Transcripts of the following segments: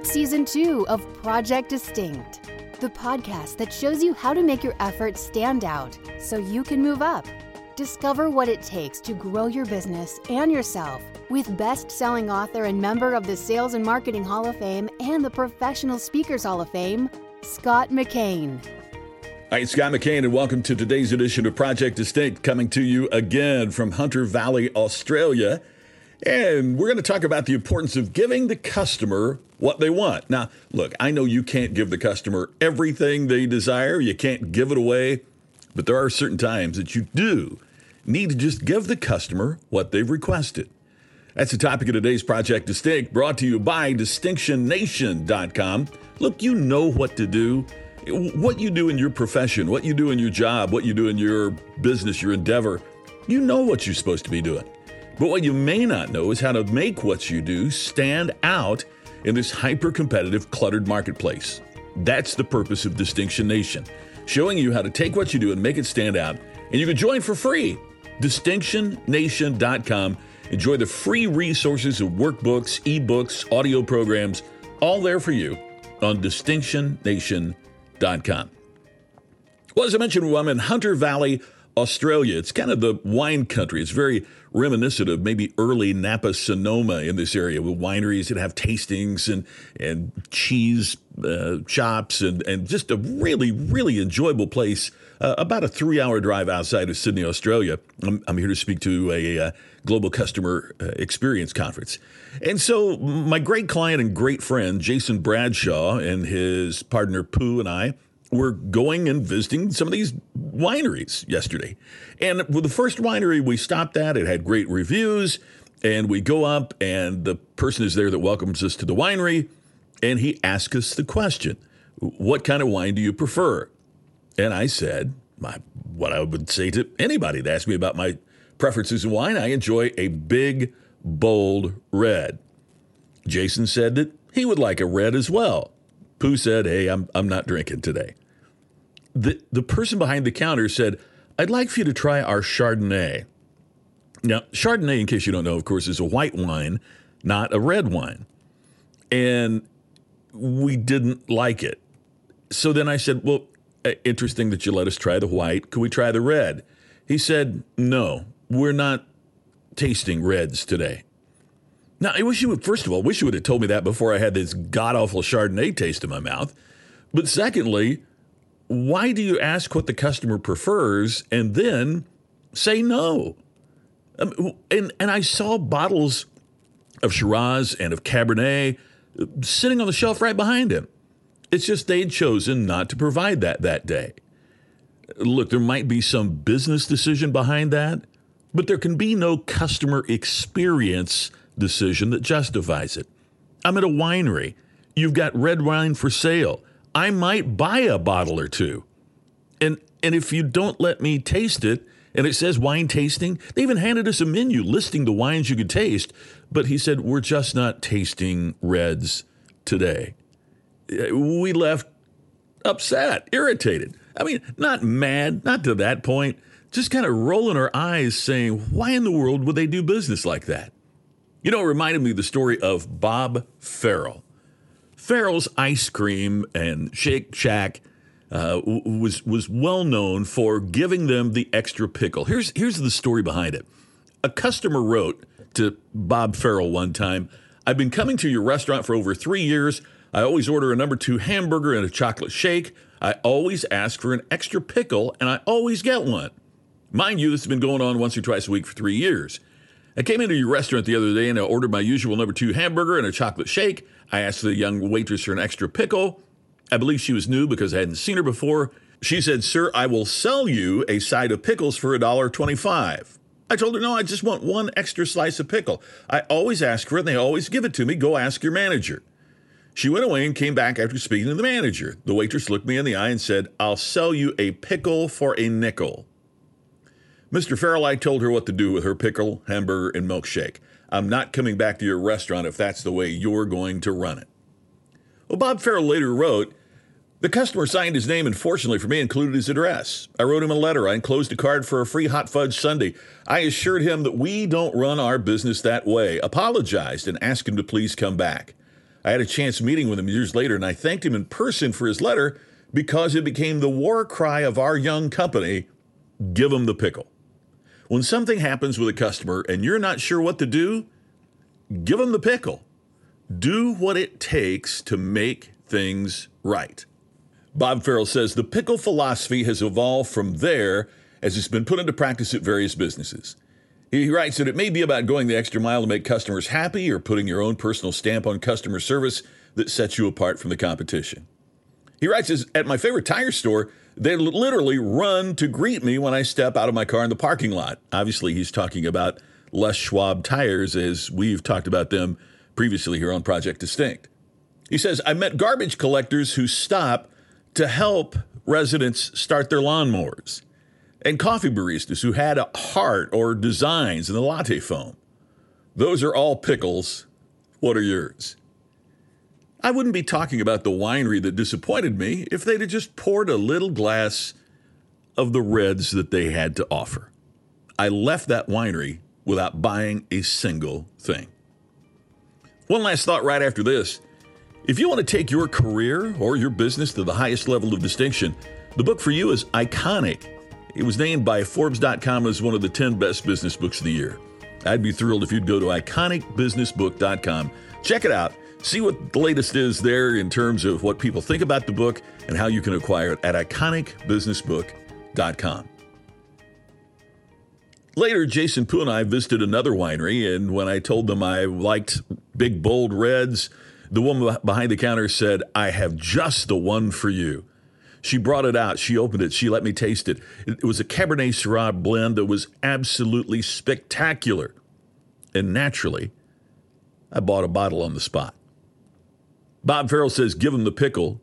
It's Season 2 of Project Distinct, the podcast that shows you how to make your efforts stand out so you can move up. Discover what it takes to grow your business and yourself with best-selling author and member of the Sales and Marketing Hall of Fame and the Professional Speakers Hall of Fame, Scott McCain. Hi, it's Scott McCain, and welcome to today's edition of Project Distinct, coming to you again from Hunter Valley, Australia. And we're going to talk about the importance of giving the customer what they want. Now, look, I know you can't give the customer everything they desire. You can't give it away. But there are certain times that you do need to just give the customer what they've requested. That's the topic of today's Project Distinct, brought to you by DistinctionNation.com. Look, you know what to do. What you do in your profession, what you do in your job, what you do in your business, your endeavor, you know what you're supposed to be doing. But what you may not know is how to make what you do stand out in this hyper-competitive, cluttered marketplace. That's the purpose of Distinction Nation, showing you how to take what you do and make it stand out. And you can join for free. DistinctionNation.com. Enjoy the free resources of workbooks, ebooks, audio programs, all there for you on DistinctionNation.com. Well, as I mentioned, I'm in Hunter Valley, Australia. It's kind of the wine country. It's very reminiscent of maybe early Napa Sonoma in this area, with wineries that have tastings and cheese shops and just a really, really enjoyable place, about a 3-hour drive outside of Sydney, Australia. I'm here to speak to a global customer experience conference. And so my great client and great friend, Jason Bradshaw, and his partner, Pooh, and I were going and visiting some of these wineries yesterday. And with the first winery we stopped at, it had great reviews. And we go up, and the person is there that welcomes us to the winery. And he asked us the question, what kind of wine do you prefer? And I said what I would say to anybody that asked me about my preferences in wine. I enjoy a big, bold red. Jason said that he would like a red as well. Pooh said, hey, I'm not drinking today. The person behind the counter said, I'd like for you to try our Chardonnay. Now, Chardonnay, in case you don't know, of course, is a white wine, not a red wine. And we didn't like it. So then I said, well, interesting that you let us try the white. Could we try the red? He said, no, we're not tasting reds today. Now, I wish you would have told me that before I had this god-awful Chardonnay taste in my mouth. But secondly, why do you ask what the customer prefers and then say no? And I saw bottles of Shiraz and of Cabernet sitting on the shelf right behind him. It's just they'd chosen not to provide that day. Look, there might be some business decision behind that, but there can be no customer experience decision that justifies it. I'm at a winery. You've got red wine for sale. I might buy a bottle or two. And if you don't let me taste it, and it says wine tasting, they even handed us a menu listing the wines you could taste, but he said, we're just not tasting reds today. We left upset, irritated. I mean, not mad, not to that point, just kind of rolling our eyes saying, why in the world would they do business like that? You know, it reminded me of the story of Bob Farrell. Farrell's Ice Cream and Shake Shack was well known for giving them the extra pickle. Here's the story behind it. A customer wrote to Bob Farrell one time, I've been coming to your restaurant for over 3 years. I always order a number 2 hamburger and a chocolate shake. I always ask for an extra pickle, and I always get one. Mind you, this has been going on once or twice a week for 3 years. I came into your restaurant the other day, and I ordered my usual number 2 hamburger and a chocolate shake. I asked the young waitress for an extra pickle. I believe she was new because I hadn't seen her before. She said, sir, I will sell you a side of pickles for $1.25. I told her, no, I just want one extra slice of pickle. I always ask for it, and they always give it to me. Go ask your manager. She went away and came back after speaking to the manager. The waitress looked me in the eye and said, I'll sell you a pickle for a nickel. Mr. Farrell, I told her what to do with her pickle, hamburger, and milkshake. I'm not coming back to your restaurant if that's the way you're going to run it. Well, Bob Farrell later wrote, the customer signed his name and fortunately for me included his address. I wrote him a letter. I enclosed a card for a free hot fudge sundae. I assured him that we don't run our business that way, apologized, and asked him to please come back. I had a chance meeting with him years later, and I thanked him in person for his letter because it became the war cry of our young company, give them the pickle. When something happens with a customer and you're not sure what to do, give them the pickle. Do what it takes to make things right. Bob Farrell says the pickle philosophy has evolved from there as it's been put into practice at various businesses. He writes that it may be about going the extra mile to make customers happy or putting your own personal stamp on customer service that sets you apart from the competition. He writes, at my favorite tire store, they literally run to greet me when I step out of my car in the parking lot. Obviously, he's talking about Les Schwab tires, as we've talked about them previously here on Project Distinct. He says, I met garbage collectors who stop to help residents start their lawnmowers, and coffee baristas who had a heart or designs in the latte foam. Those are all pickles. What are yours? I wouldn't be talking about the winery that disappointed me if they'd have just poured a little glass of the reds that they had to offer. I left that winery without buying a single thing. One last thought right after this. If you want to take your career or your business to the highest level of distinction, the book for you is Iconic. It was named by Forbes.com as one of the 10 best business books of the year. I'd be thrilled if you'd go to IconicBusinessBook.com. Check it out. See what the latest is there in terms of what people think about the book and how you can acquire it at IconicBusinessBook.com. Later, Jason Pooh and I visited another winery, and when I told them I liked big, bold reds, the woman behind the counter said, I have just the one for you. She brought it out. She opened it. She let me taste it. It was a Cabernet Shiraz blend that was absolutely spectacular. And naturally, I bought a bottle on the spot. Bob Farrell says, give them the pickle.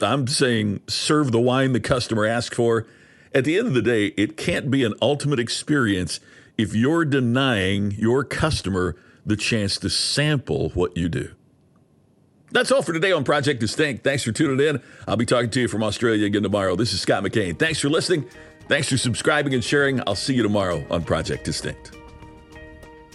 I'm saying serve the wine the customer asks for. At the end of the day, it can't be an ultimate experience if you're denying your customer the chance to sample what you do. That's all for today on Project Distinct. Thanks for tuning in. I'll be talking to you from Australia again tomorrow. This is Scott McCain. Thanks for listening. Thanks for subscribing and sharing. I'll see you tomorrow on Project Distinct.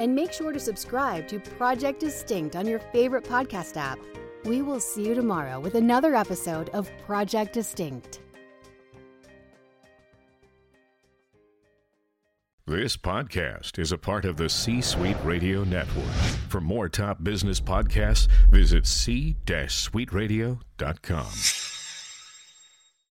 and make sure to subscribe to Project Distinct on your favorite podcast app. We will see you tomorrow with another episode of Project Distinct. This podcast is a part of the C-Suite Radio Network. For more top business podcasts, visit c-suiteradio.com.